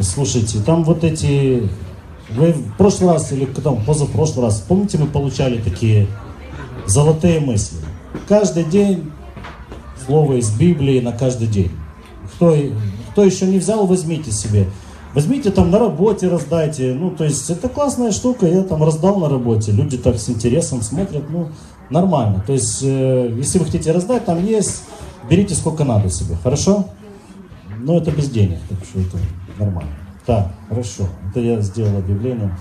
Слушайте, там вот эти... Вы в прошлый раз или там, позапрошлый раз, помните, мы получали такие золотые мысли? Каждый день слово из Библии на каждый день. Кто еще не взял, возьмите себе. Возьмите там на работе, раздайте. Ну, то есть это классная штука, я там раздал на работе. Люди так с интересом смотрят, ну, нормально. То есть, если вы хотите раздать, там есть, берите сколько надо себе, хорошо? Но это без денег, так что это нормально. Так, хорошо. Это я сделал объявление.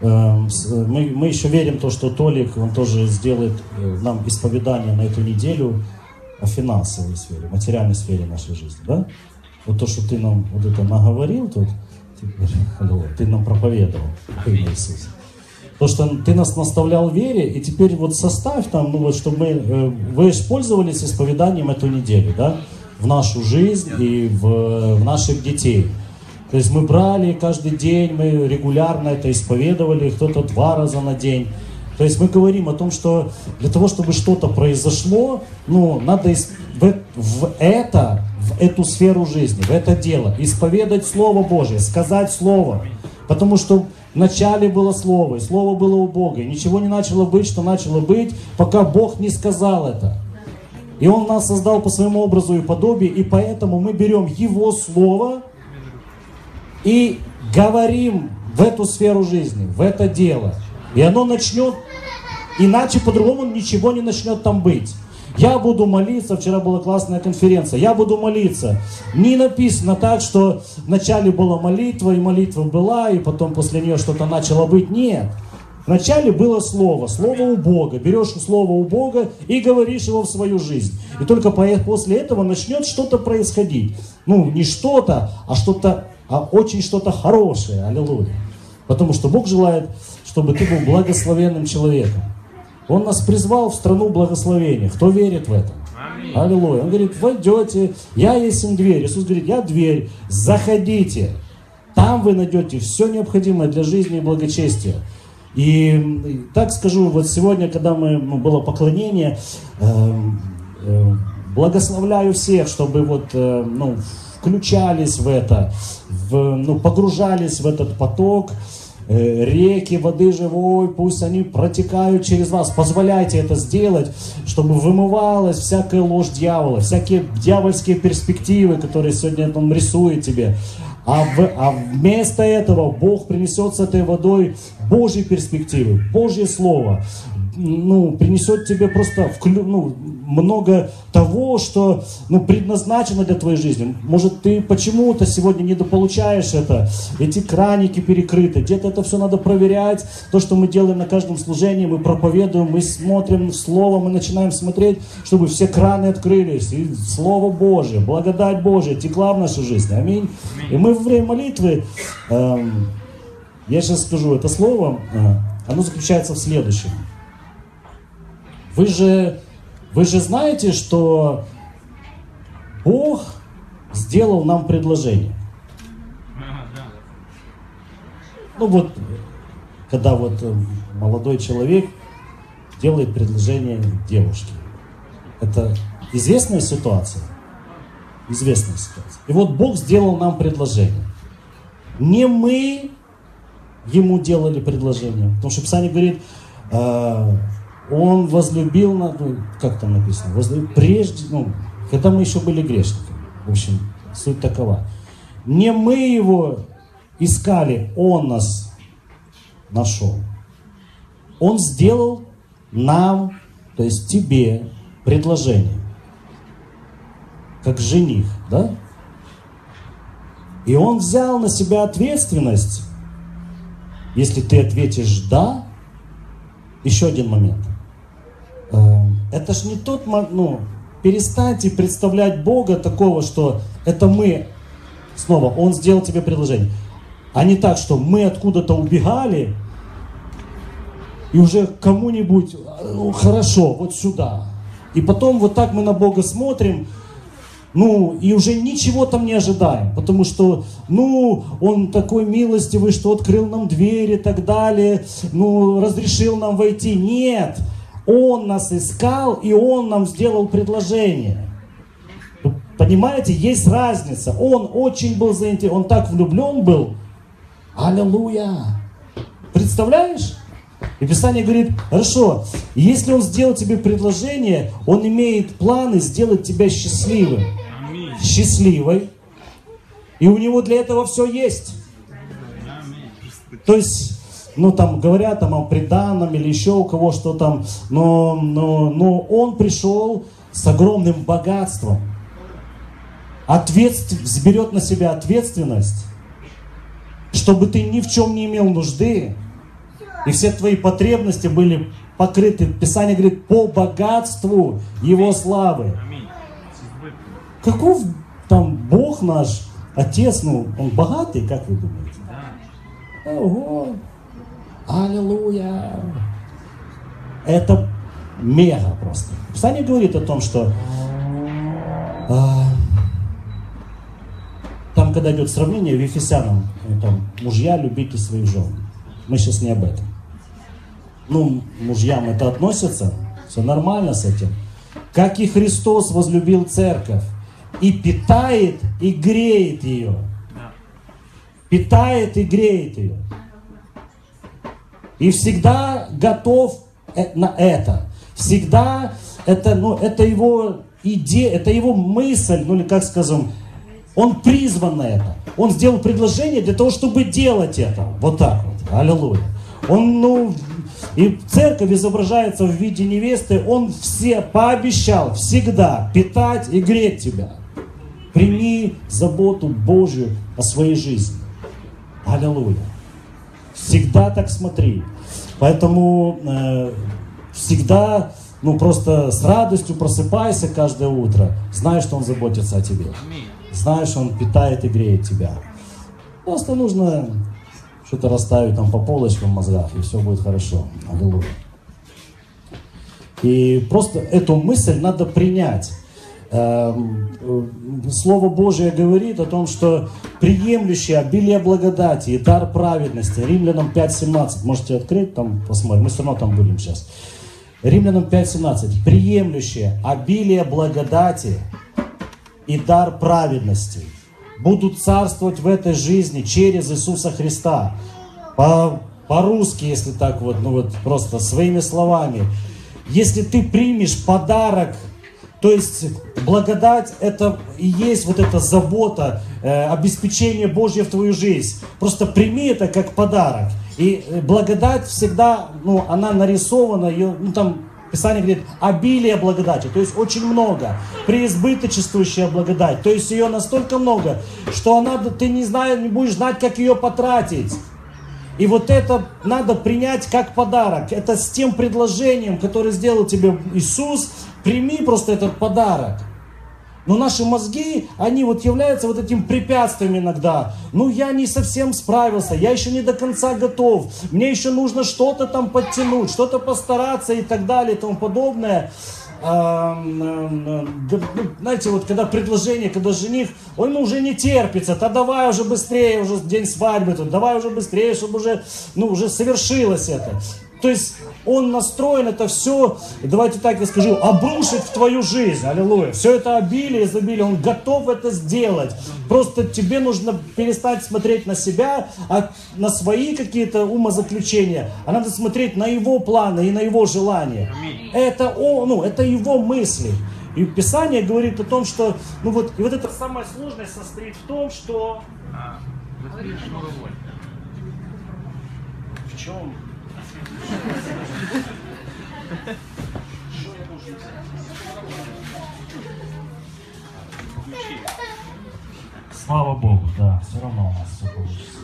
Мы еще верим в то, что Толик, он тоже сделает нам исповедание на эту неделю о финансовой сфере, материальной сфере нашей жизни, да? Вот то, что ты нам вот это наговорил тут, ты нам проповедовал, Иисус. То, что ты нас наставлял в вере, и теперь вот составь там, ну вот, чтобы мы, вы пользовались исповеданием эту неделю, да? В нашу жизнь и в наших детей. То есть мы брали каждый день, мы регулярно это исповедовали, кто-то 2 раза на день. То есть мы говорим о том, что для того, чтобы что-то произошло, ну, надо в эту сферу жизни, в это дело, исповедать Слово Божие, сказать Слово. Потому что вначале было Слово, и Слово было у Бога, и ничего не начало быть, что начало быть, пока Бог не сказал это. И Он нас создал по своему образу и подобию, и поэтому мы берем Его Слово и говорим в эту сферу жизни, в это дело. И оно начнет, иначе по-другому ничего не начнет там быть. Я буду молиться, вчера была классная конференция, я буду молиться. Не написано так, что вначале была молитва, и молитва была, и потом после нее что-то начало быть. Нет. Вначале было Слово, Слово у Бога. Берешь Слово у Бога и говоришь его в свою жизнь. И только после этого начнет что-то происходить. Ну, не что-то, а что-то, а очень что-то хорошее. Аллилуйя. Потому что Бог желает, чтобы ты был благословенным человеком. Он нас призвал в страну благословения. Кто верит в это? Аминь. Аллилуйя. Он говорит, войдете, я есть им дверь. Иисус говорит, я дверь, заходите. Там вы найдете все необходимое для жизни и благочестия. И так скажу, вот сегодня, когда было поклонение, благословляю всех, чтобы вот, ну, включались в это, погружались в этот поток. Реки воды живой, пусть они протекают через вас. Позволяйте это сделать, чтобы вымывалась всякая ложь дьявола, всякие дьявольские перспективы, которые сегодня он рисует тебе. А вместо этого Бог принесет с этой водой Божьи перспективы, Божье Слово. Ну, принесет тебе просто много того, что предназначено для твоей жизни. Может, ты почему-то сегодня недополучаешь это, эти краники перекрыты, где-то это все надо проверять. То, что мы делаем на каждом служении, мы проповедуем, мы смотрим Слово, мы начинаем смотреть, чтобы все краны открылись. И Слово Божие, благодать Божия текла в нашу жизнь. Аминь. И мы во время молитвы, я сейчас скажу это слово, оно заключается в следующем. Вы же знаете, что Бог сделал нам предложение. Ну вот, когда вот молодой человек делает предложение девушке. Это известная ситуация. Известная ситуация. И вот Бог сделал нам предложение. Не мы ему делали предложение. Потому что Писание говорит... Он возлюбил нас, как там написано, прежде, когда мы еще были грешниками. В общем, суть такова. Не мы его искали, он нас нашел. Он сделал нам, то есть тебе, предложение. Как жених, да? И он взял на себя ответственность, если ты ответишь «да». Еще один момент. Это ж не тот момент, перестаньте представлять Бога такого, что это мы, снова, Он сделал тебе предложение. А не так, что мы откуда-то убегали, и уже кому-нибудь, хорошо, вот сюда. И потом вот так мы на Бога смотрим, и уже ничего там не ожидаем, потому что, он такой милостивый, что открыл нам дверь и так далее, разрешил нам войти. Нет! Он нас искал, и Он нам сделал предложение. Понимаете, есть разница. Он очень был заинтересован, он так влюблен был. Аллилуйя! Представляешь? И Писание говорит, хорошо, если он сделал тебе предложение, он имеет планы сделать тебя счастливым. Аминь. Счастливой. И у него для этого все есть. Аминь. То есть, ну там говорят там, о приданом или еще у кого что там, но он пришел с огромным богатством. Взберет на себя ответственность, чтобы ты ни в чем не имел нужды. И все твои потребности были покрыты. Писание говорит, по богатству Его славы. Каков там Бог наш, Отец, ну, Он богатый, как вы думаете? Ого! Аллилуйя! Это мега просто. Писание говорит о том, что там, когда идет сравнение в Ефесянам, там, мужья, любите своих жен. Мы сейчас не об этом. Ну, мужьям это относится, все нормально с этим. Как и Христос возлюбил церковь и питает, и греет ее. Питает и греет ее. И всегда готов на это. Всегда это, ну, это его идея, это его мысль, ну или как скажем, он призван на это. Он сделал предложение для того, чтобы делать это. Вот так вот. Аллилуйя. Он, ну, и церковь изображается в виде невесты, он все пообещал всегда питать и греть тебя. Прими заботу Божью о своей жизни. Аллилуйя. Всегда так смотри. Поэтому всегда, ну просто с радостью просыпайся каждое утро, зная, что Он заботится о тебе. Знаешь, Он питает и греет тебя. Просто нужно что-то расставить там по полочкам в мозгах, и все будет хорошо. Аллилуйя. И просто эту мысль надо принять. Слово Божие говорит о том, что приемлющие обилие благодати и дар праведности. Римлянам 5:17. Можете открыть, там посмотрим. Мы все равно там будем сейчас. Римлянам 5:17. Приемлющие обилие благодати и дар праведности будут царствовать в этой жизни через Иисуса Христа. По-русски, если так вот, ну вот просто своими словами. Если ты примешь подарок, то есть благодать, это и есть вот эта забота, обеспечение Божье в твою жизнь. Просто прими это как подарок. И благодать всегда, ну она нарисована, ее, ну там, Писание говорит, обилие благодати, то есть очень много, преизбыточествующая благодать, то есть ее настолько много, что она, ты не будешь знать, как ее потратить. И вот это надо принять как подарок, это с тем предложением, которое сделал тебе Иисус, прими просто этот подарок. Но наши мозги, они вот являются вот этим препятствием иногда. Ну, я не совсем справился, я еще не до конца готов, мне еще нужно что-то там подтянуть, что-то постараться и так далее и тому подобное. Знаете, вот когда предложение, когда жених, он уже не терпится, да давай уже быстрее, уже день свадьбы, давай уже быстрее, чтобы уже, ну, уже совершилось это. То есть он настроен это все, давайте так я скажу, обрушить в твою жизнь, аллилуйя. Все это обилие, изобилие, он готов это сделать. Просто тебе нужно перестать смотреть на себя, на свои какие-то умозаключения, а надо смотреть на его планы и на его желания. Это, ну, это его мысли. И Писание говорит о том, что, ну вот, и вот эта самая сложность состоит в том, что... В чем? Слава Богу, да, все равно у нас все получится.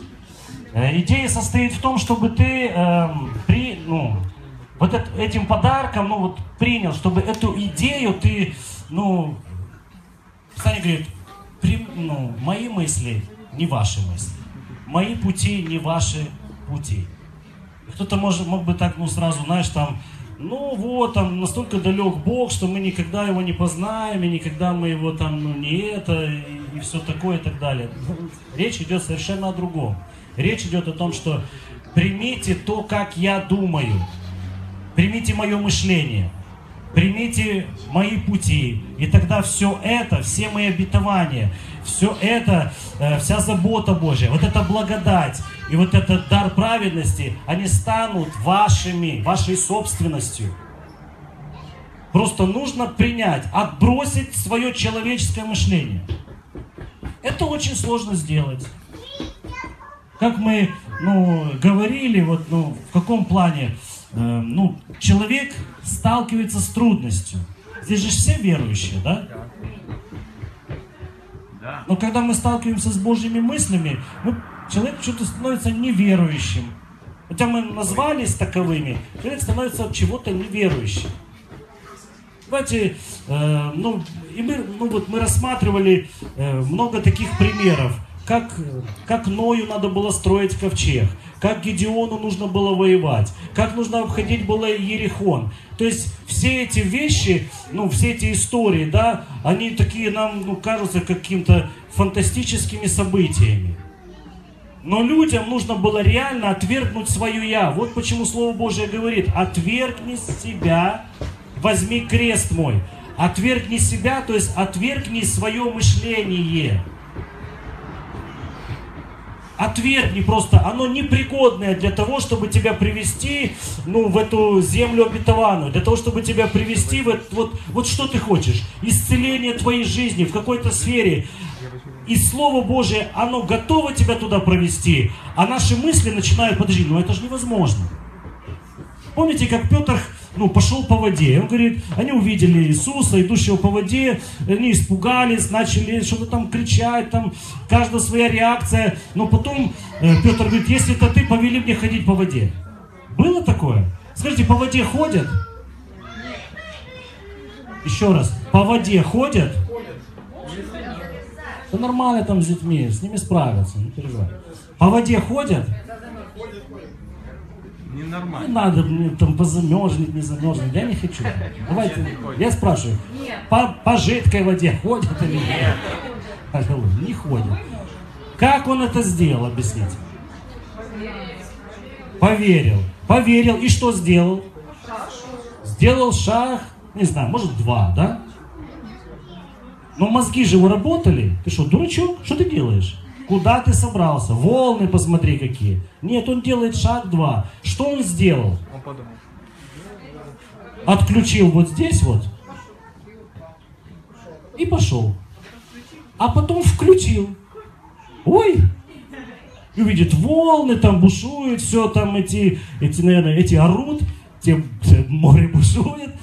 Идея состоит в том, чтобы ты вот этим подарком, ну вот принял, чтобы эту идею ты, ну, Писание говорит, мои мысли не ваши мысли, мои пути не ваши пути. Кто-то мог бы так, ну, сразу, знаешь, там, ну, вот, там, настолько далек Бог, что мы никогда его не познаем, и никогда мы его там, ну, не это, и все такое, и так далее. Речь идет совершенно о другом. Речь идет о том, что примите то, как я думаю. Примите мое мышление. примите мои пути, и тогда все это, все мои обетования, все это, вся забота Божья, вот эта благодать и вот этот дар праведности, они станут вашими, вашей собственностью. Просто нужно принять, отбросить свое человеческое мышление. Это очень сложно сделать. Как мы говорили, в каком плане, человек сталкивается с трудностью. Здесь же все верующие, да? Но когда мы сталкиваемся с Божьими мыслями, человек что-то становится неверующим. Хотя мы назвались таковыми, человек становится от чего-то неверующим. Давайте, мы рассматривали много таких примеров, как Ною надо было строить ковчег, как Гедеону нужно было воевать, как нужно обходить было Иерихон. То есть все эти вещи, все эти истории, да, они такие нам кажутся какими-то фантастическими событиями. Но людям нужно было реально отвергнуть свое «я». Вот почему Слово Божие говорит: «Отвергни себя, возьми крест мой». Отвергни себя, то есть отвергни свое мышление. Отвергни просто, оно непригодное для того, чтобы тебя привести в эту землю обетованную, для того, чтобы тебя привести в это, вот что ты хочешь, исцеление твоей жизни в какой-то сфере. И Слово Божие, оно готово тебя туда провести, а наши мысли начинают: подожди, это же невозможно. Помните, как Петр пошел по воде? Он говорит, они увидели Иисуса, идущего по воде, они испугались, начали что-то там кричать, там каждая своя реакция. Но потом Петр говорит: если это ты, повели мне ходить по воде. Было такое? Скажите, по воде ходят? Еще раз, по воде ходят? Да нормально там с детьми, с ними справятся, не переживай. По воде ходят? Ненормально. Не надо мне там позамерзнуть, не замерзнуть. Я не хочу. Давайте, я спрашиваю, по жидкой воде ходят или нет? Не ходят. Как он это сделал, объясните? Поверил. Поверил. И что сделал? Сделал шаг, не знаю, может 2, да? Но мозги же его работали. Ты что, дурачок? Что ты делаешь? Куда ты собрался? Волны посмотри какие. Нет, он делает шаг 2. Что он сделал? Он подумал. Отключил вот здесь и пошел. А потом включил. Ой! И увидит волны, там бушует, все там эти орут, тем море бушует.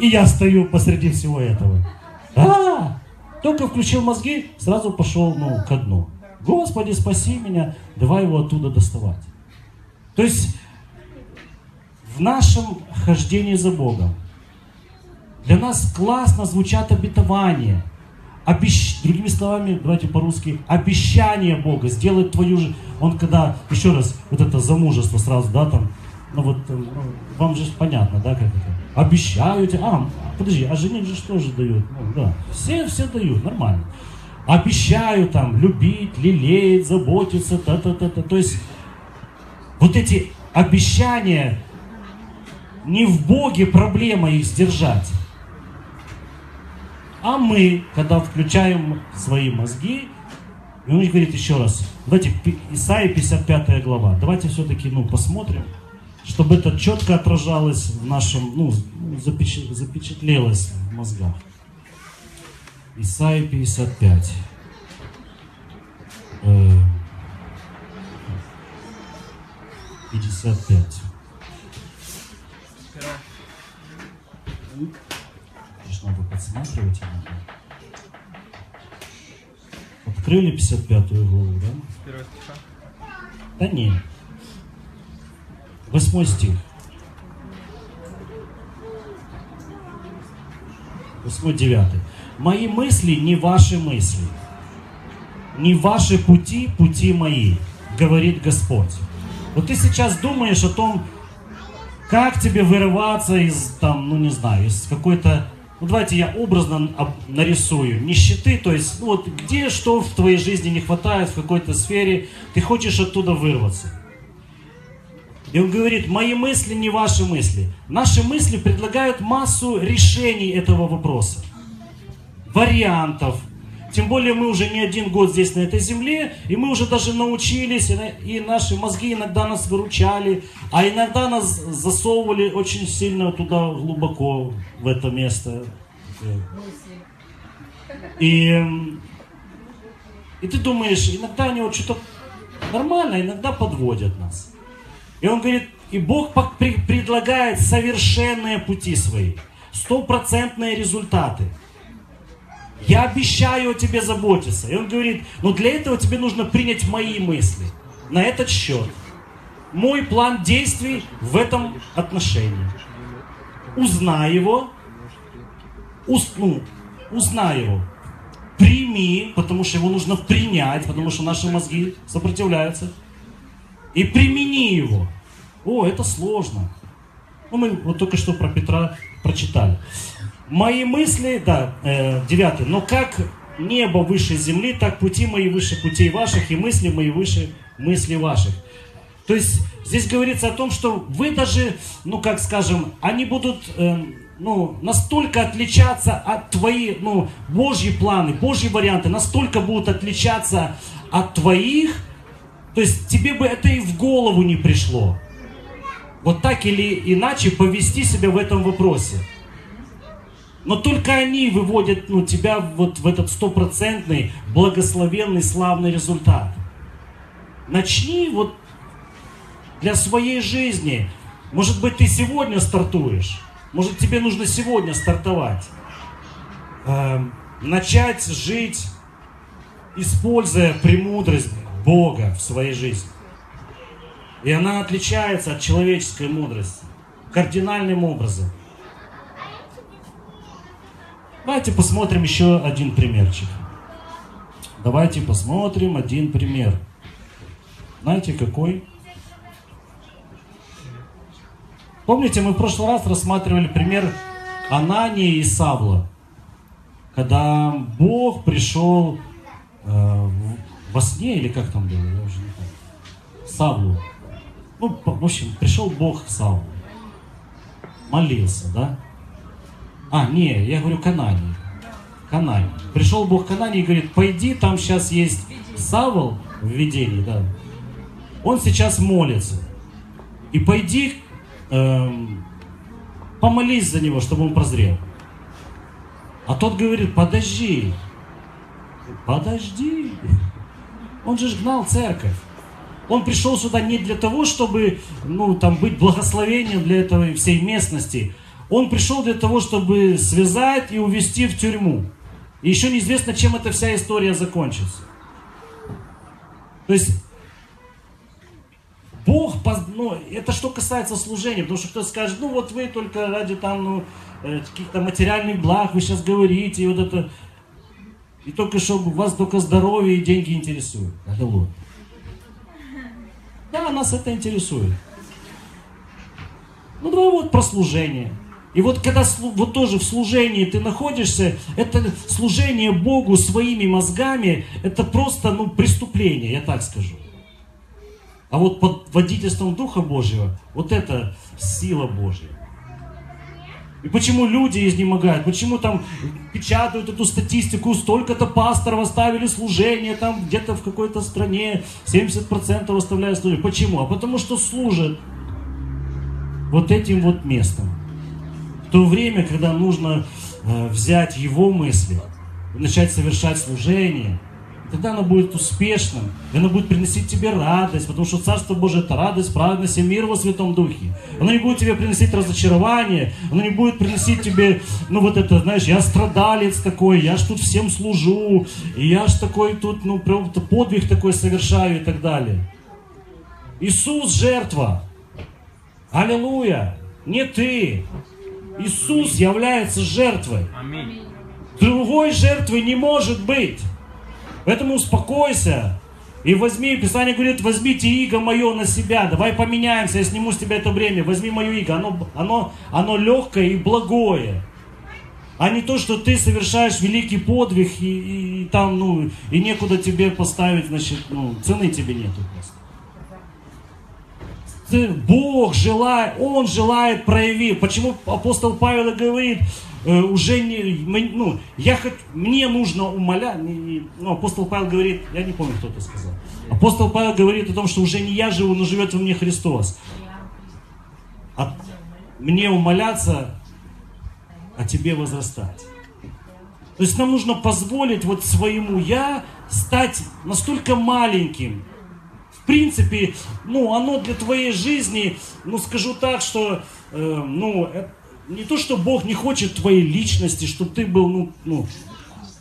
И я стою посреди всего этого. А! Только включил мозги, сразу пошел ко дну. Господи, спаси меня, давай его оттуда доставать. То есть в нашем хождении за Богом для нас классно звучат обетования. Другими словами, давайте по-русски, обещание Бога сделать твою жизнь. Он когда, еще раз, вот это замужество сразу, да, там, вам же понятно, да, как это. Обещаю тебе, подожди, а жених же что же дают? Да, все дают, нормально. Обещаю там любить, лелеять, заботиться, та-та-та-та. То есть вот эти обещания, не в Боге проблема их сдержать. А мы, когда включаем свои мозги, и он говорит еще раз, давайте Исаия 55 глава, давайте все-таки посмотрим, чтобы это четко отражалось в нашем, запечатлелось в мозгах. Исайя 55. Здесь надо подсматривать. Открыли 55-ю главу, да? С 1 стиха? Да не. 8 стих. 8-9. «Мои мысли не ваши мысли, не ваши пути, пути мои, говорит Господь». Вот ты сейчас думаешь о том, как тебе вырываться из, из какой-то... давайте я образно нарисую. Нищеты, то есть, где что в твоей жизни не хватает, в какой-то сфере, ты хочешь оттуда вырваться. И он говорит: мои мысли не ваши мысли. Наши мысли предлагают массу решений этого вопроса, вариантов. Тем более мы уже не один год здесь на этой земле, и мы уже даже научились, и наши мозги иногда нас выручали, а иногда нас засовывали очень сильно туда глубоко, в это место. И ты думаешь, иногда они вот что-то нормально, иногда подводят нас. И он говорит, и Бог предлагает совершенные пути свои, стопроцентные результаты. Я обещаю о тебе заботиться. И он говорит, но для этого тебе нужно принять мои мысли на этот счет. Мой план действий в этом отношении. Узнай его. Узнай его. Прими, потому что его нужно принять, потому что наши мозги сопротивляются. И примени его. О, это сложно. Ну, мы вот только что про Петра прочитали. Мои мысли, да, 9. Но как небо выше земли, так пути мои выше путей ваших, и мысли мои выше мыслей ваших. То есть здесь говорится о том, что вы даже, ну как скажем, они будут настолько отличаться от твоих, Божьи планы, Божьи варианты, настолько будут отличаться от твоих, то есть тебе бы это и в голову не пришло. Вот так или иначе повести себя в этом вопросе. Но только они выводят тебя вот в этот стопроцентный, благословенный, славный результат. Начни вот для своей жизни. Может быть, ты сегодня стартуешь. Может, тебе нужно сегодня стартовать. Начать жить, используя премудрость Бога в своей жизни. И она отличается от человеческой мудрости кардинальным образом. Давайте посмотрим еще один примерчик. Давайте посмотрим один пример. Знаете, какой? Помните, мы в прошлый раз рассматривали пример Анании и Савла, когда Бог пришел во сне, или как там было, я уже не помню, Савлу. Ну, в общем, пришел Бог к Савлу, молился, да? Я говорю Канане. Канане. Пришел Бог к Канане и говорит, пойди, там сейчас есть Савл в видении, да. Он сейчас молится. И пойди, помолись за него, чтобы он прозрел. А тот говорит, подожди. Он же гнал церковь. Он пришел сюда не для того, чтобы, быть благословением для этой всей местности. Он пришел для того, чтобы связать и увезти в тюрьму. И еще неизвестно, чем эта вся история закончится. То есть Бог, это что касается служения, потому что кто-то скажет, вот вы только ради каких-то материальных благ вы сейчас говорите, и вот это, и только чтобы вас только здоровье и деньги интересуют. Аллилуйя. Да, нас это интересует. Давай вот про служение. И вот когда вот тоже в служении ты находишься, это служение Богу своими мозгами, это просто преступление, я так скажу. А вот под водительством Духа Божьего, вот это сила Божья. И почему люди изнемогают, почему там печатают эту статистику, столько-то пасторов оставили служение, там где-то в какой-то стране 70% оставляют служение. Почему? А потому что служат вот этим вот местом. В то время, когда нужно взять его мысли, начать совершать служение, тогда оно будет успешным, и оно будет приносить тебе радость, потому что Царство Божие – это радость, праведность и мир во Святом Духе. Оно не будет тебе приносить разочарование, оно не будет приносить тебе, я страдалец такой, я ж тут всем служу, и я ж такой тут, прям подвиг такой совершаю и так далее. Иисус – жертва. Аллилуйя! Не ты! Иисус является жертвой. Аминь. Другой жертвы не может быть. Поэтому успокойся и возьми, Писание говорит, возьмите иго мое на себя, давай поменяемся, я сниму с тебя это бремя, возьми мое иго, оно легкое и благое. А не то, что ты совершаешь великий подвиг и некуда тебе поставить, цены тебе нету просто. Бог желает, Он желает проявить. Почему апостол Павел говорит, уже не, ну, мне нужно умолять, ну, апостол Павел говорит, я не помню, кто это сказал. Апостол Павел говорит о том, что уже не я живу, но живет во мне Христос. А мне умоляться, а тебе возрастать. То есть нам нужно позволить вот своему я стать настолько маленьким. В принципе, ну, оно для твоей жизни, ну, скажу так, что, ну, не то, что Бог не хочет твоей личности, чтобы ты был,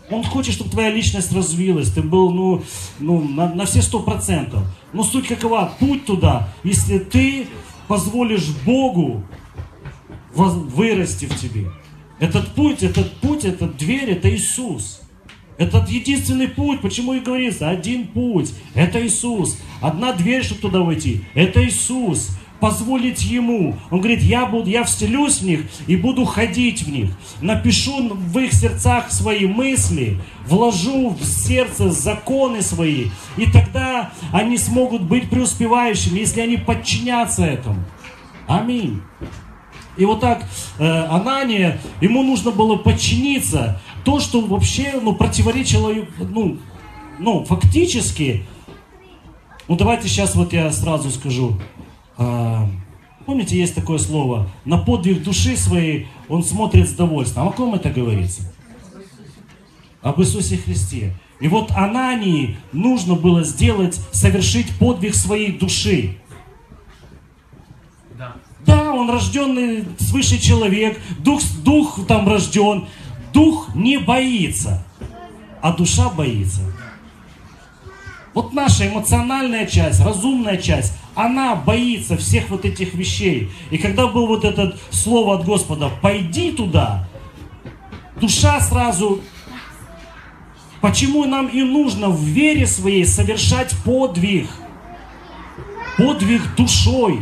Он хочет, чтобы твоя личность развилась, ты был, на все 100%. Но суть какова? Путь туда, если ты позволишь Богу вырасти в тебе. Этот путь, эта дверь, это Иисус. Этот единственный путь, почему и говорится, один путь, это Иисус. Одна дверь, чтобы туда войти, это Иисус. Позволить Ему. Он говорит, я вселюсь в них и буду ходить в них. Напишу в их сердцах свои мысли, вложу в сердце законы свои. И тогда они смогут быть преуспевающими, если они подчинятся этому. Аминь. И вот так Анания, ему нужно было подчиниться. То, что вообще противоречило, фактически, давайте сейчас вот я сразу скажу. Помните, есть такое слово? На подвиг души своей он смотрит с довольством. О ком это говорится? Об Иисусе Христе. И вот Анании нужно было совершить подвиг своей души. Да, он рожденный свыше человек, дух там рожден. Дух не боится, а душа боится. Вот наша эмоциональная часть, разумная часть, она боится всех вот этих вещей. И когда было вот это слово от Господа, пойди туда, душа сразу... Почему нам и нужно в вере своей совершать подвиг? Подвиг душой.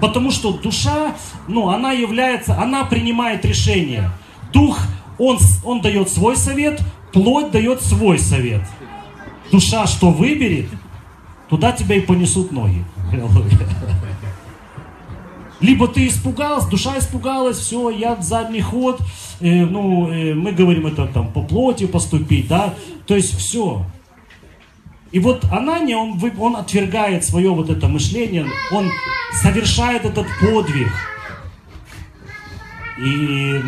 Потому что душа, она принимает решение. Дух, он дает свой совет, плоть дает свой совет. Душа что выберет, туда тебя и понесут ноги. Либо ты испугался, душа испугалась, все, я в задний ход, мы говорим это там по плоти поступить, да, то есть все. И вот Анания, он отвергает свое вот это мышление, он совершает этот подвиг. И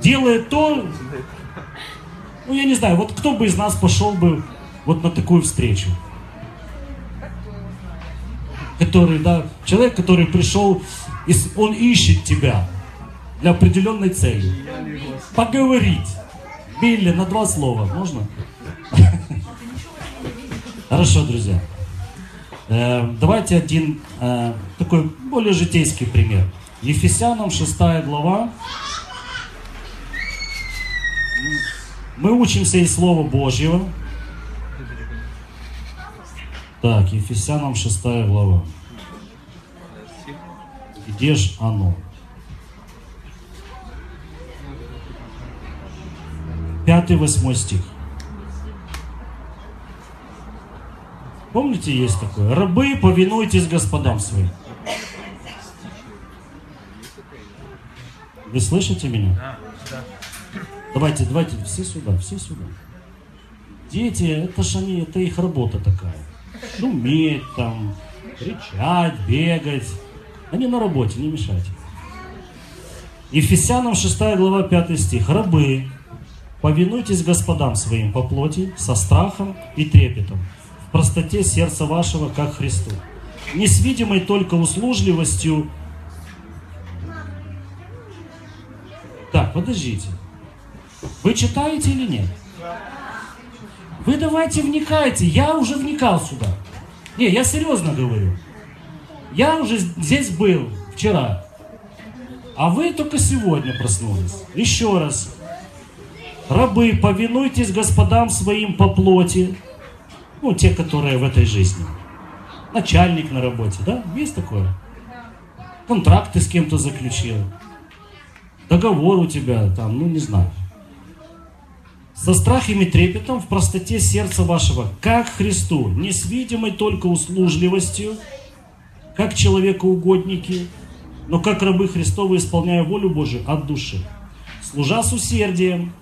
делает то, я не знаю, вот кто бы из нас пошел бы вот на такую встречу? Человек, который пришел, он ищет тебя для определенной цели. Поговорить. Билли, на два слова, можно? Хорошо, друзья. Давайте один такой более житейский пример. Ефесянам 6 глава. Мы учимся из Слова Божьего. Так, Ефесянам 6 глава. Где ж оно? 5-8 стих. Помните, есть такое? Рабы, повинуйтесь господам своим. Вы слышите меня? Давайте, все сюда. Дети, это их работа такая. Шуметь там, кричать, бегать. Они на работе, не мешайте. Ефесянам 6 глава 5 стих. Рабы, повинуйтесь господам своим по плоти, со страхом и трепетом, в простоте сердца вашего, как Христу, не с видимой только услужливостью. Так, подождите. Вы читаете или нет? Вы давайте вникайте. Я уже вникал сюда. Не, я серьезно говорю. Я уже здесь был вчера. А вы только сегодня проснулись. Еще раз. Рабы, повинуйтесь господам своим по плоти. Те, которые в этой жизни. Начальник на работе, да? Есть такое? Контракты с кем-то заключил. Договор у тебя там, не знаю. со страхами и трепетом в простоте сердца вашего, как Христу, не с видимой только услужливостью, как человекоугодники, но как рабы Христовы, исполняя волю Божию от души, служа с усердием,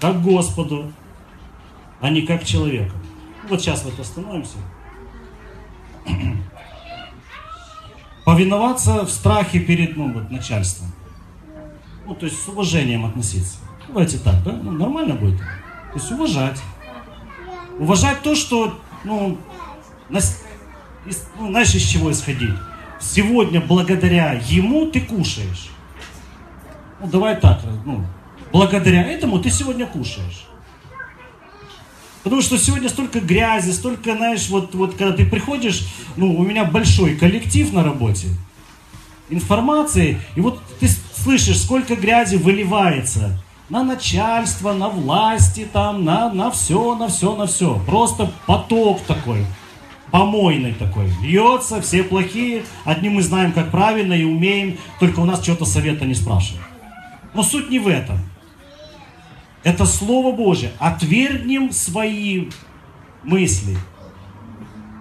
как Господу, а не как человеку. Вот сейчас вот остановимся. Повиноваться в страхе перед вот начальством. Ну, то есть с уважением относиться. Давайте так, да? Ну, нормально будет. То есть уважать. Уважать то, что, знаешь, из чего исходить. Сегодня благодаря ему ты кушаешь. Ну, давай так, благодаря этому ты сегодня кушаешь. Потому что сегодня столько грязи, столько, знаешь, когда ты приходишь, у меня большой коллектив на работе, информации, и вот ты слышишь, сколько грязи выливается на начальство, на власти, там, на все. Просто поток такой, помойный такой. Льется, все плохие, одни мы знаем, как правильно и умеем, только у нас чего-то совета не спрашивают. Но суть не в этом. Это Слово Божие. Отвергнем свои мысли.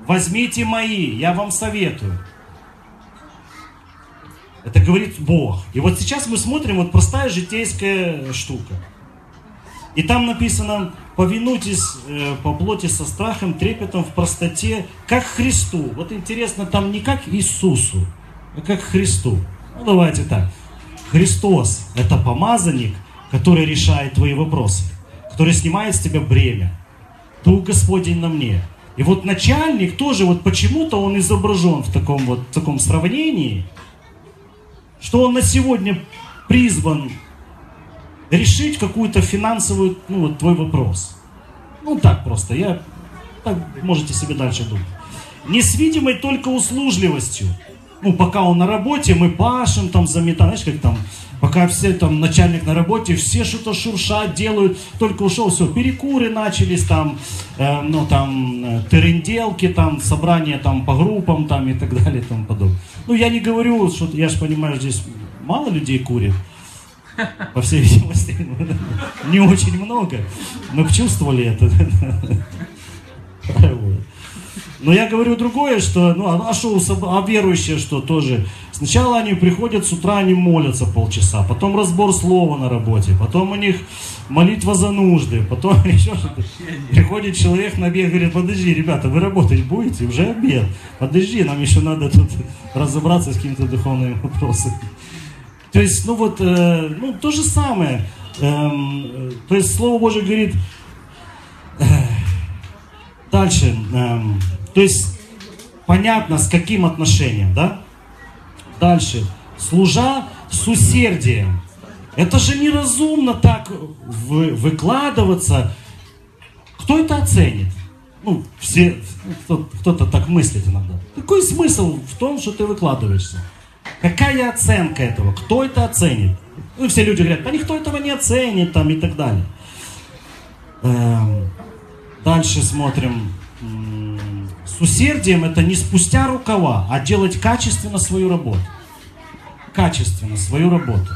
Возьмите мои, я вам советую. Это говорит Бог. И вот сейчас мы смотрим, простая житейская штука. И там написано, повинуйтесь по плоти со страхом, трепетом, в простоте, как Христу. Вот интересно, там не как Иисусу, а как Христу. Ну давайте так. Христос – это помазанник, который решает твои вопросы, который снимает с тебя бремя. Дух Господень на мне. И вот начальник тоже, почему-то он изображен в таком сравнении, что он на сегодня призван решить какую-то финансовую, твой вопрос. Так просто, так можете себе дальше думать. Не с видимой только услужливостью. Пока он на работе, мы пашем, заметаем, знаешь, как там... Пока все начальник на работе, все что-то шуршат, делают, только ушел, все, перекуры начались, тырынделки, собрания по группам, и так далее, и тому подобное. Я не говорю, что я же понимаю, здесь мало людей курит, по всей видимости, не очень много. Мы чувствовали это. Но я говорю другое, что, верующие, что тоже, сначала они приходят, с утра они молятся полчаса, потом разбор слова на работе, потом у них молитва за нужды, потом еще что-то. Приходит человек на обед, говорит, подожди, ребята, вы работать будете? Уже обед. Подожди, нам еще надо тут разобраться с какими-то духовными вопросами. То есть, то же самое. То есть, Слово Божие говорит, дальше, то есть понятно, с каким отношением, да? Дальше. Служа с усердием. Это же неразумно так выкладываться. Кто это оценит? Все, кто-то так мыслит иногда. Какой смысл в том, что ты выкладываешься? Какая оценка этого? Кто это оценит? Все люди говорят, никто этого не оценит, и так далее. Дальше смотрим. С усердием это не спустя рукава, а делать качественно свою работу. Качественно свою работу.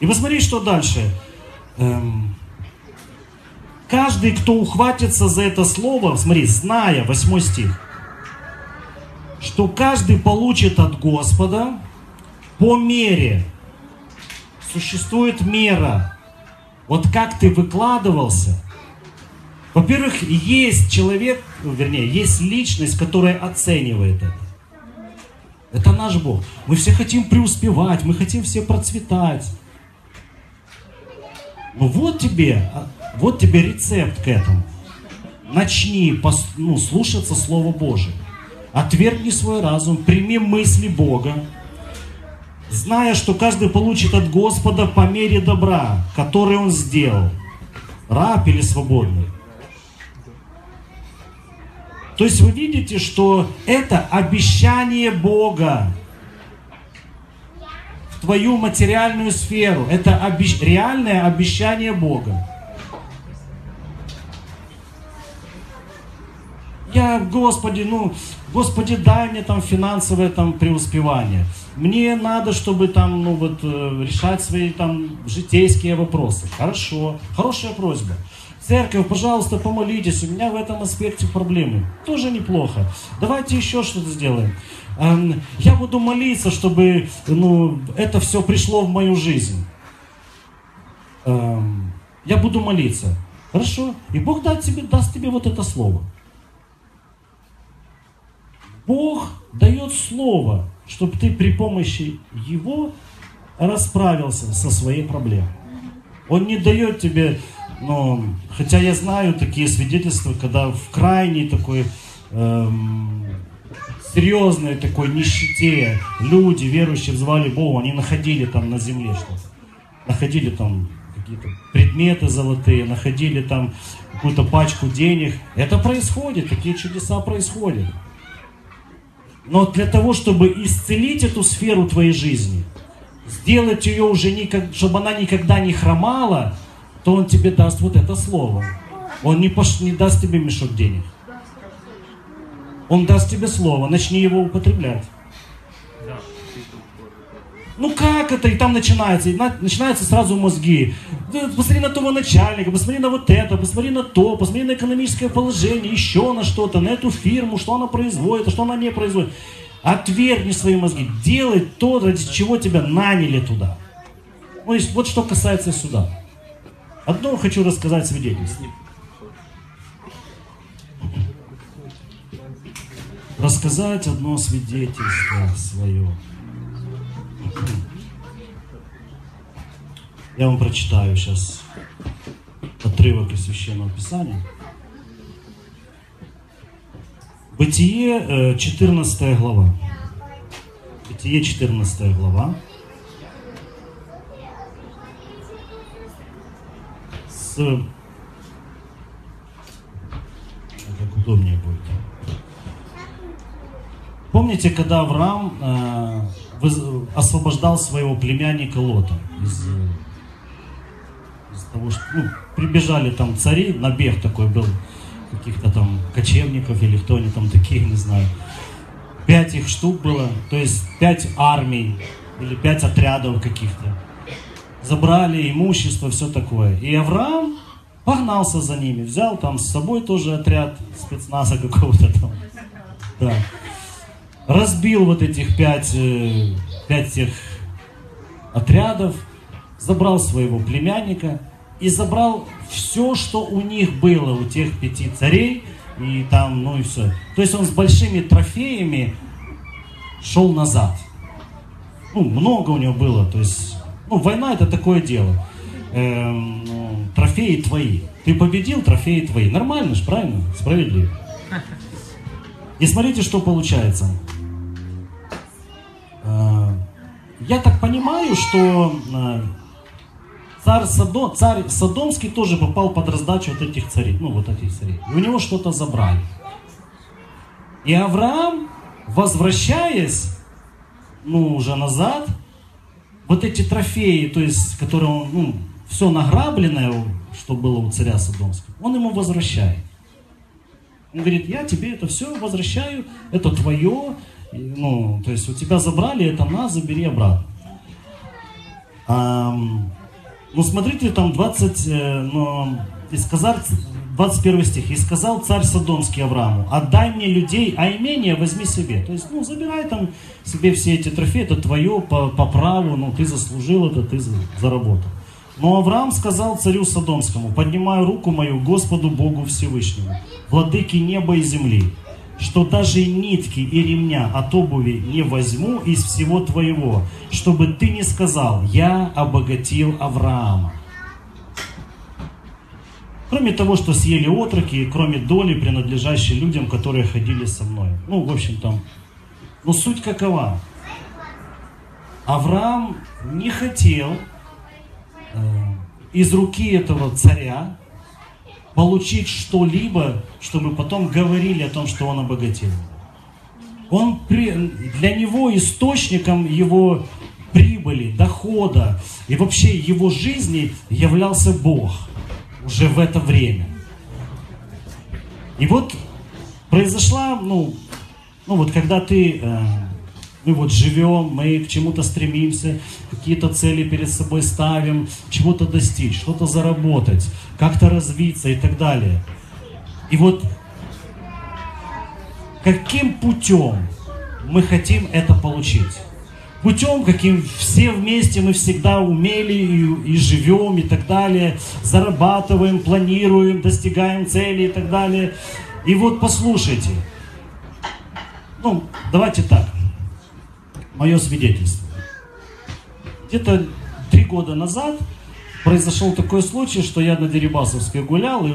И посмотри, что дальше. Каждый, кто ухватится за это слово, смотри, зная, 8 стих, что каждый получит от Господа по мере. Существует мера. Вот как ты выкладывался. Во-первых, есть человек, есть личность, которая оценивает это. Это наш Бог. Мы все хотим преуспевать, мы хотим все процветать. Но вот тебе рецепт к этому. Начни слушаться Слова Божие. Отвергни свой разум, прими мысли Бога, зная, что каждый получит от Господа по мере добра, который он сделал. Раб или свободный. То есть вы видите, что это обещание Бога в твою материальную сферу. Это реальное обещание Бога. Господи, дай мне финансовое преуспевание. Мне надо, чтобы там, ну вот, решать свои там житейские вопросы. Хорошо, хорошая просьба. Церковь, пожалуйста, помолитесь, у меня в этом аспекте проблемы. Тоже неплохо. Давайте еще что-то сделаем. Я буду молиться, чтобы, ну, это все пришло в мою жизнь. Я буду молиться. Хорошо. И Бог даст тебе вот это слово. Бог дает слово, чтобы ты при помощи Его расправился со своей проблемой. Он не дает тебе, ну, хотя я знаю такие свидетельства, когда в крайней такой серьезной такой нищете люди, верующие, взывали Бога, они находили там на земле что-то, находили там какие-то предметы золотые, находили там какую-то пачку денег. Это происходит, такие чудеса происходят. Но для того, чтобы исцелить эту сферу твоей жизни, сделать ее уже, чтобы она никогда не хромала, то Он тебе даст вот это слово. Он не даст тебе мешок денег. Он даст тебе слово, начни его употреблять. Ну как это? И там начинаются сразу мозги. Посмотри на того начальника, посмотри на вот это, посмотри на то, посмотри на экономическое положение, еще на что-то, на эту фирму, что она производит, а что она не производит. Отвергни свои мозги, делай то, ради чего тебя наняли туда. То есть вот что касается суда. Одно хочу рассказать свидетельство. Рассказать одно свидетельство свое. Я вам прочитаю сейчас отрывок из Священного Писания. Бытие, 14 глава. Бытие, 14 глава. Как удобнее будет. Помните, когда Авраам освобождал своего племянника Лота из того, что, ну, прибежали там цари, набег такой был каких-то там кочевников или кто они там такие, не знаю. 5 их штук было, то есть 5 армий или 5 отрядов каких-то. Забрали имущество, все такое. И Авраам погнался за ними, взял там с собой тоже отряд спецназа какого-то там. Да. Разбил вот этих 5 их отрядов, забрал своего племянника и забрал все, что у них было, у тех 5 царей, и там, ну и все. То есть он с большими трофеями шел назад. Ну, много у него было, то есть, ну, война это такое дело. Трофеи твои. Ты победил, трофеи твои. Нормально же, правильно? Справедливо. И смотрите, что получается. Я так понимаю, что царь Содомский тоже попал под раздачу вот этих царей. Ну, вот этих царей. И у него что-то забрали. И Авраам, возвращаясь, ну, уже назад, вот эти трофеи, то есть, которые он, ну, все награбленное, что было у царя Содомского, он ему возвращает. Он говорит, я тебе это все возвращаю, это твое, ну, то есть у тебя забрали, это на, забери обратно. Ну, смотрите, там 21 стих. И сказал царь Содомский Аврааму, отдай мне людей, а имение возьми себе. То есть, ну, забирай там себе все эти трофеи, это твое по праву, ну, ты заслужил это, ты заработал. Но Авраам сказал царю Содомскому, поднимаю руку мою Господу Богу Всевышнему, владыке неба и земли, что даже нитки и ремня от обуви не возьму из всего твоего, чтобы ты не сказал, я обогатил Авраама. Кроме того, что съели отроки, кроме доли, принадлежащей людям, которые ходили со мной. Ну, в общем, там. Но суть какова? Авраам не хотел из руки этого царя получить что-либо, чтобы потом говорили о том, что он обогател. Он, для него источником его прибыли, дохода и вообще его жизни являлся Бог уже в это время. И вот произошла, ну вот когда ты мы вот живем, мы к чему-то стремимся, какие-то цели перед собой ставим, чего-то достичь, что-то заработать, как-то развиться и так далее. И вот каким путем мы хотим это получить? Путем, каким все вместе мы всегда умели и живем и так далее, зарабатываем, планируем, достигаем цели и так далее. И вот послушайте, ну давайте так, мое свидетельство. Где-то 3 года назад произошел такой случай, что я на Дерибасовской гулял и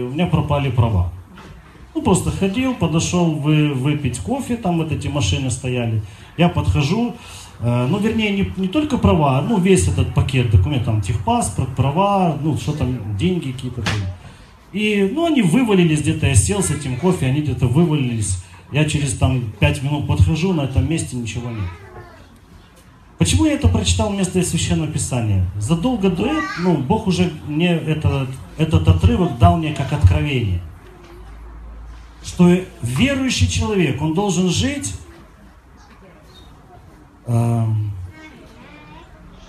у меня пропали права. Ну, просто ходил, подошел выпить кофе, там вот эти машины стояли. Я подхожу, ну, вернее, не только права, ну, весь этот пакет документов, там, техпаспорт, права, ну, что там, деньги какие-то там. И, ну, они вывалились где-то, я сел с этим кофе, они где-то вывалились. Я через, там, 5 минут подхожу, на этом месте ничего нет. Почему я это прочитал вместо Священного Писания? Задолго до этого, ну, Бог уже мне этот отрывок дал мне как откровение. Что верующий человек, он должен жить,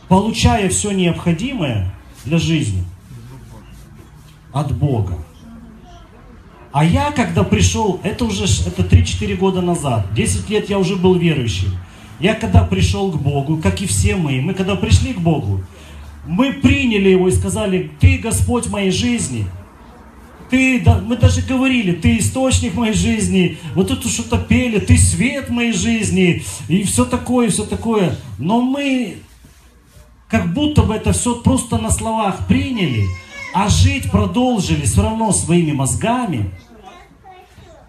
получая все необходимое для жизни от Бога. А я, когда пришел, это 3-4 года назад, 10 лет я уже был верующим. Я когда пришел к Богу, как и все мы когда пришли к Богу, мы приняли Его и сказали: «Ты Господь моей жизни». Мы даже говорили: ты источник моей жизни, вот это что-то пели, ты свет моей жизни, и все такое, все такое. Но мы как будто бы это все просто на словах приняли, а жить продолжили все равно своими мозгами,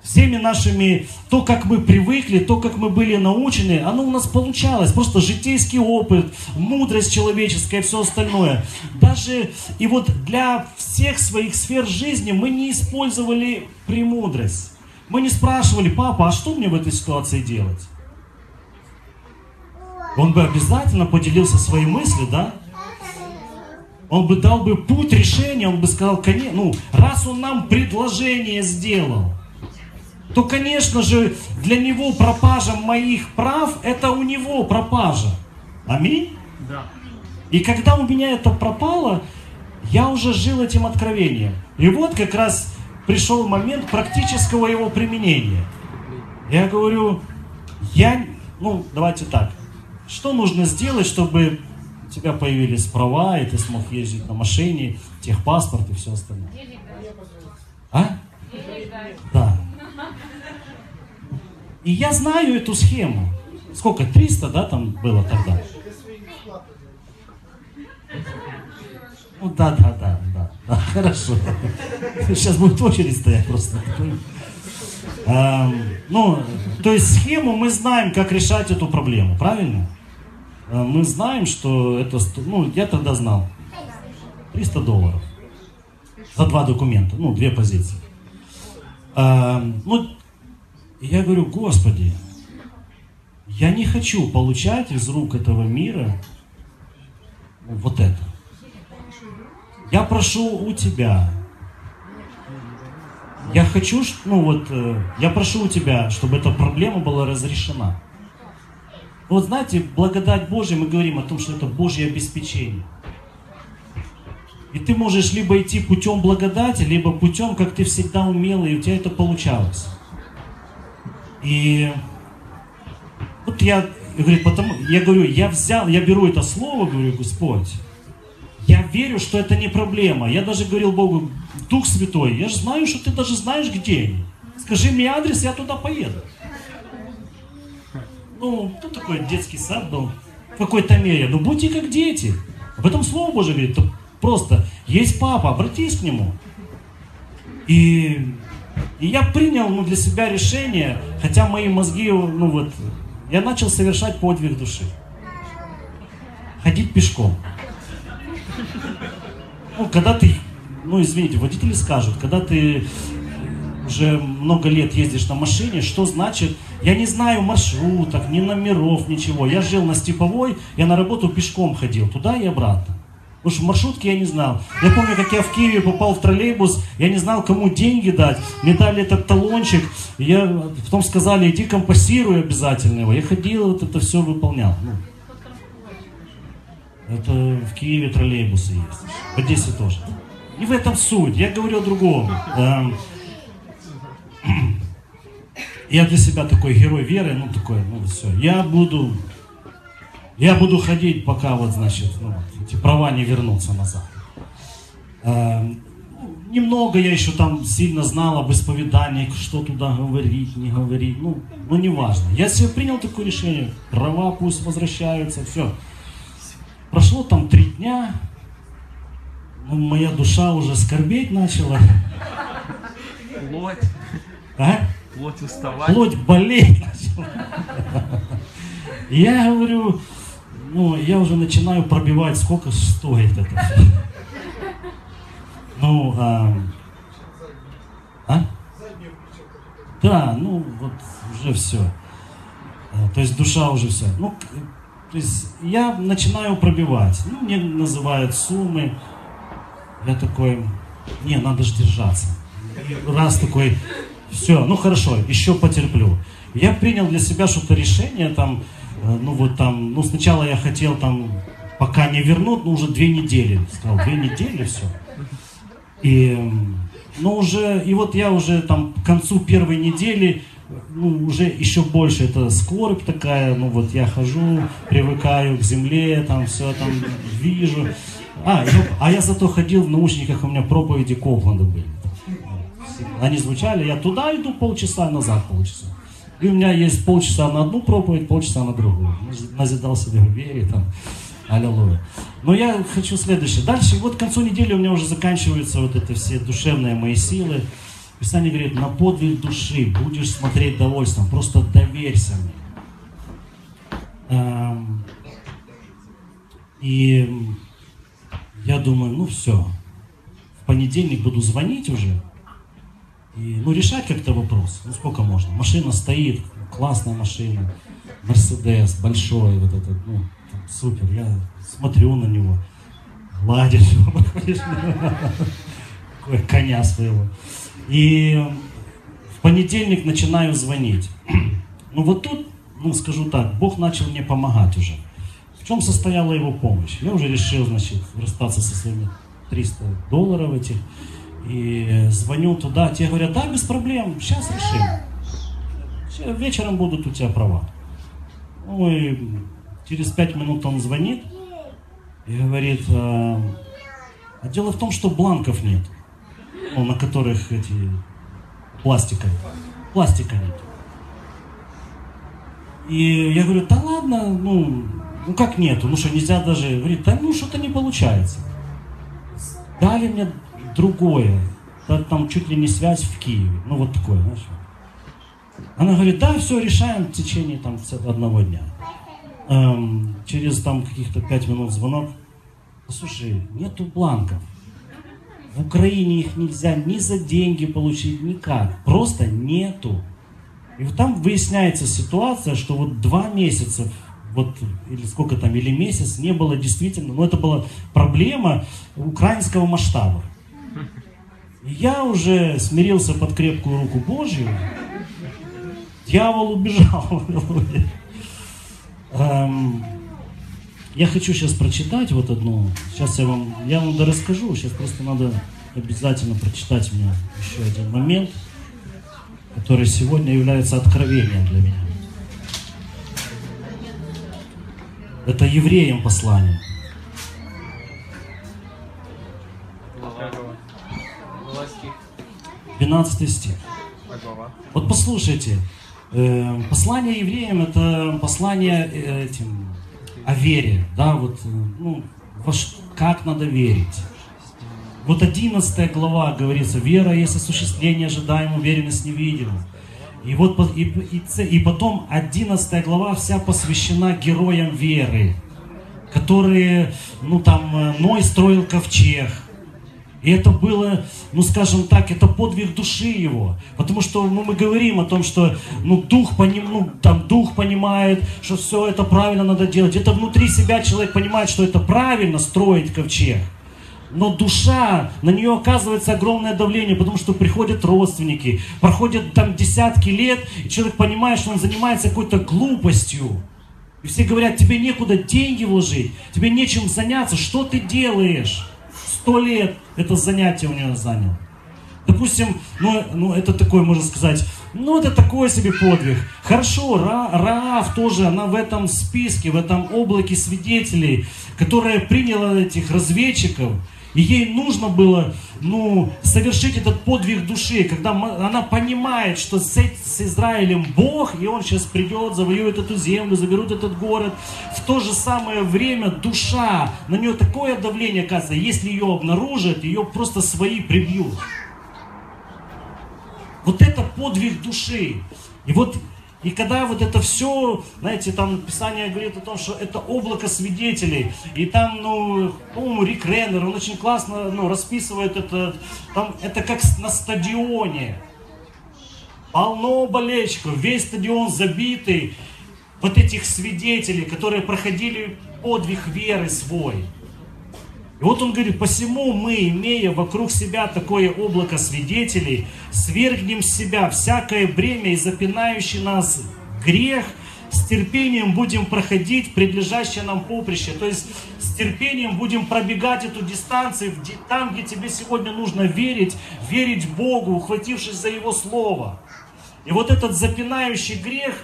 всеми нашими, то, как мы привыкли, то, как мы были научены, оно у нас получалось. Просто житейский опыт, мудрость человеческая и все остальное. Даже и вот для всех своих сфер жизни мы не использовали премудрость. Мы не спрашивали: папа, а что мне в этой ситуации делать? Он бы обязательно поделился своей мыслью, да? Он бы дал бы путь решения, он бы сказал: ну, раз он нам предложение сделал, то, конечно же, для него пропажа моих прав – это у него пропажа. Аминь? Да. И когда у меня это пропало, я уже жил этим откровением. И вот как раз пришел момент практического его применения. Я говорю, ну, давайте так. Что нужно сделать, чтобы у тебя появились права, и ты смог ездить на машине, техпаспорт и все остальное? А? Да. И я знаю эту схему. Сколько? 300, да, там было тогда? Ну да, хорошо. Сейчас будет очередь стоять просто. Ну, то есть схему мы знаем, как решать эту проблему, правильно? Мы знаем, что это... Ну, я тогда знал. $300 за 2 документа, ну, 2 позиции. Ну, я говорю: Господи, я не хочу получать из рук этого мира вот это. Я прошу у Тебя. Я хочу, ну вот, я прошу у Тебя, чтобы эта проблема была разрешена. Вот знаете, благодать Божья, мы говорим о том, что это Божье обеспечение. И ты можешь либо идти путем благодати, либо путем, как ты всегда умел, и у тебя это получалось. И вот я беру это слово, говорю: Господь, я верю, что это не проблема. Я даже говорил Богу: Дух Святой, я же знаю, что ты даже знаешь, где они. Скажи мне адрес, я туда поеду. Ну, тут такой детский сад был, в какой-то мере. Ну, будьте как дети. Об этом Слово Божие говорит. Просто есть папа, обратись к нему. И я принял, ну, для себя решение, хотя мои мозги, ну вот, я начал совершать подвиг души. Ходить пешком. Ну, когда ты, ну, извините, водители скажут, когда ты уже много лет ездишь на машине, что значит, я не знаю маршрутов, ни номеров, ничего. Я жил на Степовой, я на работу пешком ходил, туда и обратно. Уж маршрутки я не знал. Я помню, как я в Киеве попал в троллейбус, я не знал, кому деньги дать. Мне дали этот талончик, я... потом сказали, иди компассируй обязательно его. Я ходил, вот это все выполнял. Это в Киеве троллейбусы есть, в Одессе тоже. Не в этом суть, я говорю о другом. Я для себя такой герой веры, ну такой, ну все, я буду ходить, пока вот, значит, ну, эти права не вернутся назад. Немного я еще там сильно знал об исповедании, что туда говорить, не говорить, ну не важно. Я себе принял такое решение, права пусть возвращаются, все. Прошло там 3 дня, ну, моя душа уже скорбеть начала. Плоть. А? Плоть уставать. Плоть болеть начала. Я говорю, ну, я уже начинаю пробивать, сколько стоит это. Ну, да, ну, вот уже все. То есть душа уже все. Ну, то есть я начинаю пробивать. Ну, мне называют суммы. Я такой, не, надо же держаться. Раз такой, все, ну хорошо, еще потерплю. Я принял для себя что-то решение, там, ну вот там, ну сначала я хотел там, пока не вернут, ну уже 2 недели. Сказал, 2 недели, все. И, ну, уже, и вот я уже там к концу 1-й недели, ну, уже еще больше, это скорбь такая, ну вот я хожу, привыкаю к земле, там все там вижу. А я зато ходил в наушниках, у меня проповеди Копланда были. Они звучали, я туда иду полчаса, назад полчаса. И у меня есть полчаса на одну проповедь, полчаса на другую. Назидал себе в вере, там, аллилуйя. Но я хочу следующее. Дальше, вот к концу недели у меня уже заканчиваются вот это все душевные мои силы. Писание говорит, на подвиг души будешь смотреть довольством, просто доверься мне. И я думаю, ну все, в понедельник буду звонить уже. И, ну, решать как-то вопрос, ну, сколько можно. Машина стоит, классная машина, Мерседес большой, вот этот, ну, супер, я смотрю на него, гладишь его, коня своего. И в понедельник начинаю звонить. Ну, вот тут, ну, скажу так, Бог начал мне помогать уже. В чем состояла его помощь? Я уже решил, значит, расстаться со своими $300 этих. И звоню туда, те говорят, да, без проблем, сейчас решим. Вечером будут у тебя права. Ну и через 5 минут он звонит и говорит, а дело в том, что бланков нет, ну, на которых эти пластика нет. И я говорю, да ладно, ну как нету, ну что, нельзя даже. Говорит, да ну что-то не получается. Дали мне другое, там чуть ли не связь в Киеве, ну вот такое, знаешь. Она говорит, да, все, решаем в течение там 1 дня. Через там каких-то 5 минут звонок, слушай, нету бланков, в Украине их нельзя ни за деньги получить, никак, просто нету. И вот там выясняется ситуация, что вот 2 месяца, вот, или сколько там, или месяц, не было действительно, но это была проблема украинского масштаба. Я уже смирился под крепкую руку Божью. Дьявол убежал. Я хочу сейчас прочитать вот одну. Сейчас я вам дорасскажу. Сейчас просто надо обязательно прочитать мне еще один момент, который сегодня является откровением для меня. Это евреям послание. Глава 12 стих. Вот послушайте, послание евреям — это послание о вере, да, вот, ну, как надо верить. Вот 11 глава говорится, вера есть осуществление ожидаемой, уверенность невидимой. И вот и потом 11 глава вся посвящена героям веры, которые, ну там, Ной строил ковчег. И это было, ну скажем так, это подвиг души его. Потому что ну, мы говорим о том, что ну, дух понимает, что все это правильно надо делать. Это внутри себя человек понимает, что это правильно строить ковчег. Но душа, на нее оказывается огромное давление, потому что приходят родственники, проходят там десятки лет, и человек понимает, что он занимается какой-то глупостью. И все говорят, тебе некуда деньги вложить, тебе нечем заняться, что ты делаешь? 100 лет это занятие у него заняло. Допустим, ну это такой, можно сказать, ну это такой себе подвиг. Хорошо, Раав тоже, она в этом списке, в этом облаке свидетелей, которая приняла этих разведчиков, и ей нужно было, ну, совершить этот подвиг души, когда она понимает, что с Израилем Бог, и он сейчас придет, завоюет эту землю, заберут этот город. В то же самое время душа, на нее такое давление оказывается, если ее обнаружат, ее просто свои прибьют. Вот это подвиг души. И вот, и когда вот это все, знаете, там Писание говорит о том, что это облако свидетелей. И там, ну, по-моему, Рик Реннер, он очень классно расписывает это. Там это как на стадионе. Полно болельщиков, весь стадион забитый. Вот этих свидетелей, которые проходили подвиг веры свой. И вот он говорит, посему мы, имея вокруг себя такое облако свидетелей, свергнем с себя всякое бремя и запинающий нас грех, с терпением будем проходить предлежащее нам поприще. То есть с терпением будем пробегать эту дистанцию, там, где тебе сегодня нужно верить, верить Богу, ухватившись за Его Слово. И вот этот запинающий грех,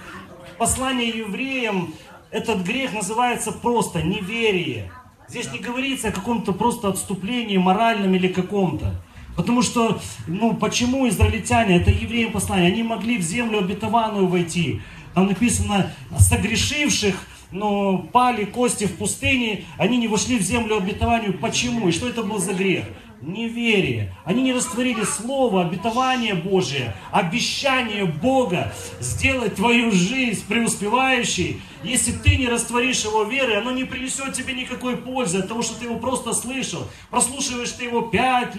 послание евреям, этот грех называется просто неверие. Здесь не говорится о каком-то просто отступлении моральном или каком-то. Потому что, ну, почему израильтяне, это евреям послание, они могли в землю обетованную войти. Там написано, согрешивших, но пали кости в пустыне, они не вошли в землю обетованную. Почему? И что это был за грех? Неверие. Они не растворили слово, обетование Божие, обещание Бога сделать твою жизнь преуспевающей. Если ты не растворишь его веры, оно не принесет тебе никакой пользы от того, что ты его просто слышал. Прослушиваешь ты его 5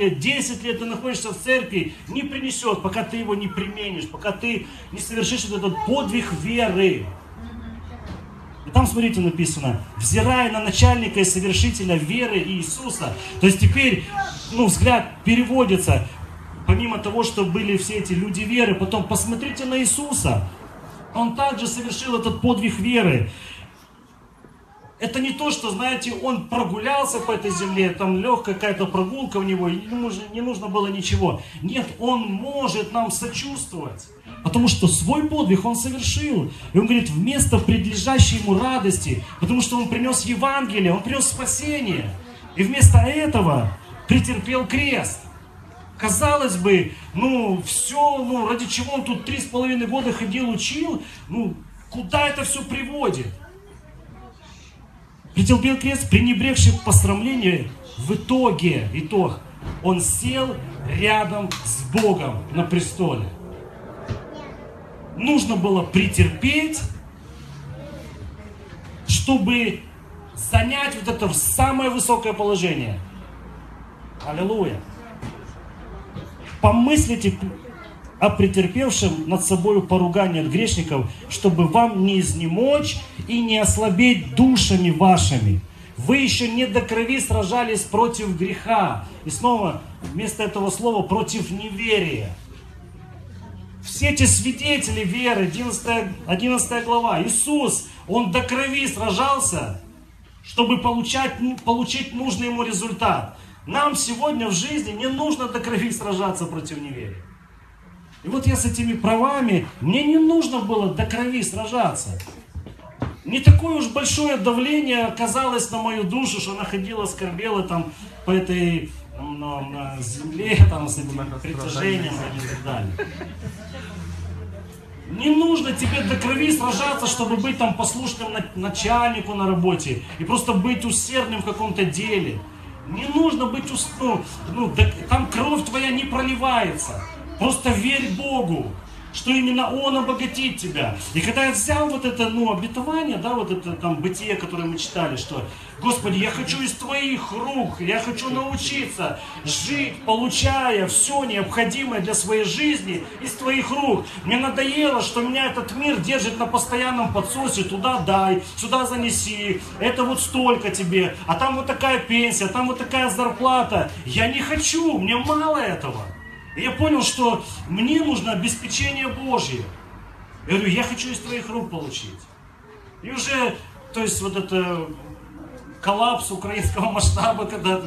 лет, 10 лет, ты находишься в церкви, не принесет, пока ты его не применишь, пока ты не совершишь вот этот подвиг веры. И там, смотрите, написано, взирая на начальника и совершителя веры Иисуса. То есть теперь, ну, взгляд переводится, помимо того, что были все эти люди веры, потом посмотрите на Иисуса. Он также совершил этот подвиг веры. Это не то, что, знаете, он прогулялся по этой земле, там легкая какая-то прогулка у него, ему же не нужно было ничего. Нет, он может нам сочувствовать, потому что свой подвиг он совершил. И он говорит, вместо предлежащей ему радости, потому что он принес Евангелие, он принес спасение. И вместо этого претерпел крест. Казалось бы, ну все, ну ради чего он тут 3,5 года ходил, учил, ну куда это все приводит? Претерпел крест, пренебрегший посрамление, в итоге, он сел рядом с Богом на престоле. Нужно было претерпеть, чтобы занять вот это самое высокое положение. Аллилуйя! Помыслите о претерпевшем над собою поругание от грешников, чтобы вам не изнемочь и не ослабеть душами вашими. Вы еще не до крови сражались против греха. И снова вместо этого слова против неверия. Все эти свидетели веры, 11 глава, Иисус, Он до крови сражался, чтобы получить нужный Ему результат. Нам сегодня в жизни не нужно до крови сражаться против неверия. И вот я с этими правами, мне не нужно было до крови сражаться. Не такое уж большое давление оказалось на мою душу, что она ходила, скорбела там по этой земле, там с этим притяжением и так далее. Не нужно тебе до крови сражаться, чтобы быть там послушным начальнику на работе и просто быть усердным в каком-то деле. Не нужно быть там кровь твоя не проливается. Просто верь Богу, что именно Он обогатит тебя. И когда я взял вот это, обетование, да, вот это там бытие, которое мы читали, что Господи, я хочу из Твоих рук, я хочу научиться жить, получая все необходимое для своей жизни из Твоих рук. Мне надоело, что меня этот мир держит на постоянном подсосе, туда дай, сюда занеси, это вот столько тебе, а там вот такая пенсия, там вот такая зарплата. Я не хочу, мне мало этого. И я понял, что мне нужно обеспечение Божье. Я говорю, я хочу из Твоих рук получить. И уже, то есть вот это коллапс украинского масштаба, когда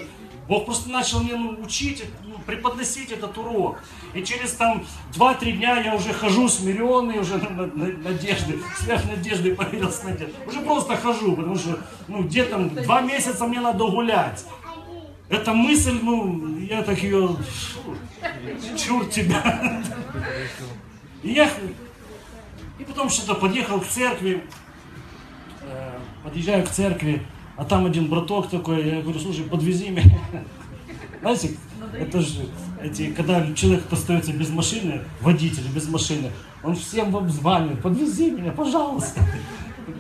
Бог просто начал мне учить, преподносить этот урок. И через там 2-3 дня я уже хожу смиренный, уже сверх надежды поверил с надеждой. Уже просто хожу, потому что где-то 2 месяца мне надо гулять. Эта мысль, я так ее, чур тебя. И потом что-то подъехал к церкви, подъезжаю к церкви, а там один браток такой, я говорю, слушай, подвези меня. Знаете, это же, когда человек остается без машины, водитель без машины, он всем вам звонит, подвези меня, пожалуйста,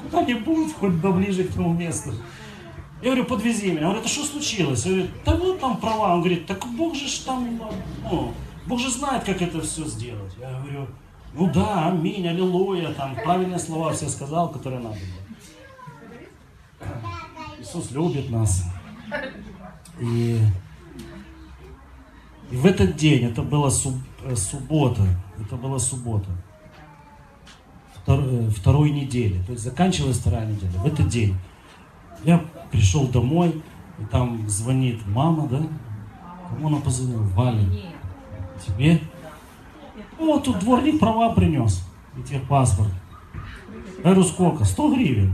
куда-нибудь, хоть поближе к тому месту. Я говорю, подвези меня. Он говорит, а что случилось? Я говорю, да вот там права. Он говорит, так Бог же там, Бог же знает, как это все сделать. Я говорю, да, аминь, аллилуйя, там правильные слова все сказал, которые надо было. Иисус любит нас. И в этот день, это была суббота, второй недели, то есть заканчивалась вторая неделя. В этот день я пришел домой, и там звонит мама, да? Кому она позвонила? Вале. Тебе? О, тут дворник права принес. И тебе паспорт. Я говорю, сколько? 100 гривен.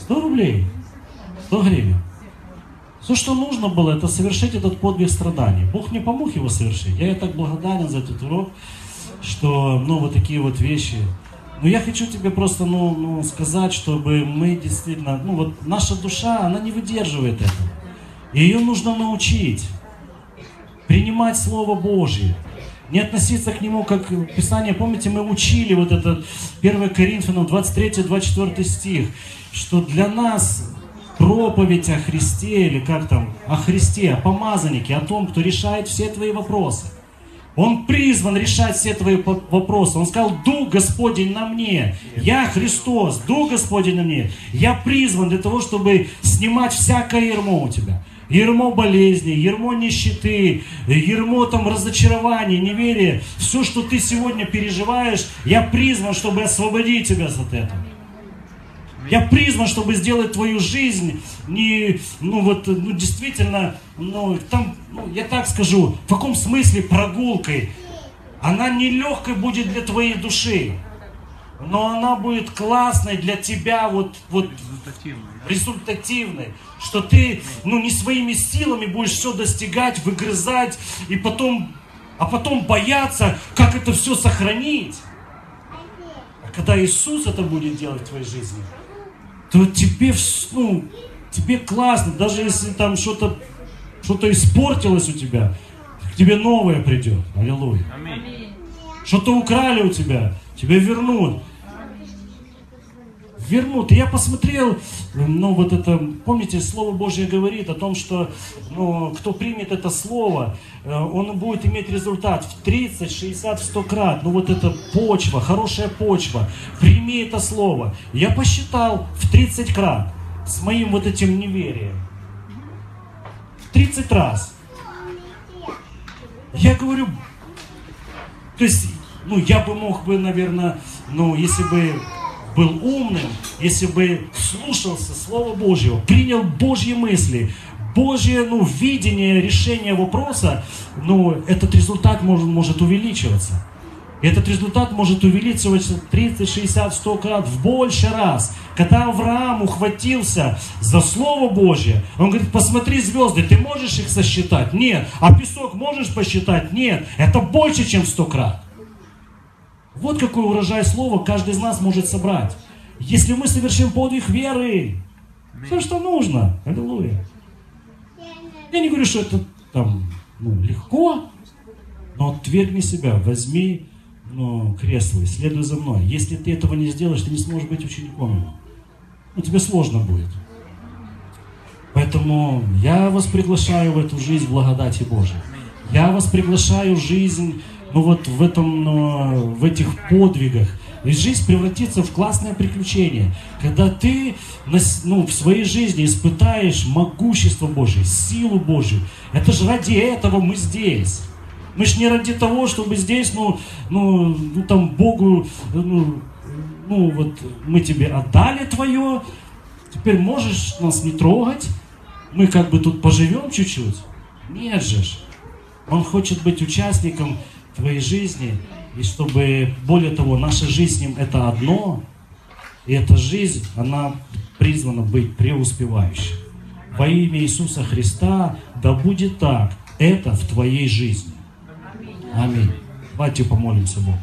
100 рублей. 100 гривен. Все, что нужно было, это совершить этот подвиг страданий. Бог мне помог его совершить. Я так благодарен за этот урок, что, вот такие вот вещи... Но я хочу тебе просто сказать, чтобы мы действительно, наша душа, она не выдерживает этого. Ее нужно научить принимать Слово Божье, не относиться к нему, как Писание. Помните, мы учили вот этот 1 Коринфянам 23-24 стих, что для нас проповедь о Христе, или как там, о Христе, о помазаннике, о том, кто решает все твои вопросы. Он призван решать все твои вопросы. Он сказал, Дух Господень на мне. Я Христос, Дух Господень на мне. Я призван для того, чтобы снимать всякое ермо у тебя. Ермо болезни, ермо нищеты, ермо там разочарования, неверия. Все, что ты сегодня переживаешь, я призван, чтобы освободить тебя от этого. Я призван, чтобы сделать твою жизнь не, действительно, там, я так скажу, в каком смысле прогулкой. Она нелегкой будет для твоей души, но она будет классной для тебя, результативной, что ты, не своими силами будешь все достигать, выгрызать, а потом бояться, как это все сохранить. А когда Иисус это будет делать в твоей жизни, то тебе, тебе классно, даже если там что-то испортилось у тебя, к тебе новое придет. Аллилуйя. Аминь. Что-то украли у тебя, тебе вернут. Вернут. И я посмотрел, помните, Слово Божье говорит о том, что кто примет это Слово, он будет иметь результат в 30, 60, 100 крат. Это почва, хорошая почва. Прими это Слово. Я посчитал в 30 крат с моим этим неверием. В 30 раз. Я говорю, то есть, я бы мог бы, наверное, если бы... был умным, если бы слушался Слова Божьего, принял Божьи мысли, Божье видение, решение вопроса, этот результат может увеличиваться. Этот результат может увеличиваться 30, 60, 100 крат в больше раз. Когда Авраам ухватился за Слово Божье, он говорит, посмотри звезды, ты можешь их сосчитать? Нет. А песок можешь посчитать? Нет. Это больше, чем 100 крат. Вот какой урожай слова каждый из нас может собрать. Если мы совершим подвиг веры, все, что нужно. Аллилуйя. Я не говорю, что это легко, Но отвергни себя, возьми кресло и следуй за мной. Если ты этого не сделаешь, ты не сможешь быть учеником его. Ну, тебе сложно будет. Поэтому я вас приглашаю в эту жизнь благодати Божией. Я вас приглашаю в жизнь, в этих подвигах. Ведь жизнь превратится в классное приключение, когда ты в своей жизни испытаешь могущество Божие, силу Божию. Это же ради этого мы здесь. Мы ж не ради того, чтобы здесь, Богу, мы тебе отдали твое, теперь можешь нас не трогать, мы как бы тут поживем чуть-чуть. Нет же. Он хочет быть участником твоей жизни, и чтобы, более того, наша жизнь с ним это одно, и эта жизнь, она призвана быть преуспевающей. Во имя Иисуса Христа, да будет так, это в твоей жизни. Аминь. Давайте помолимся Богу.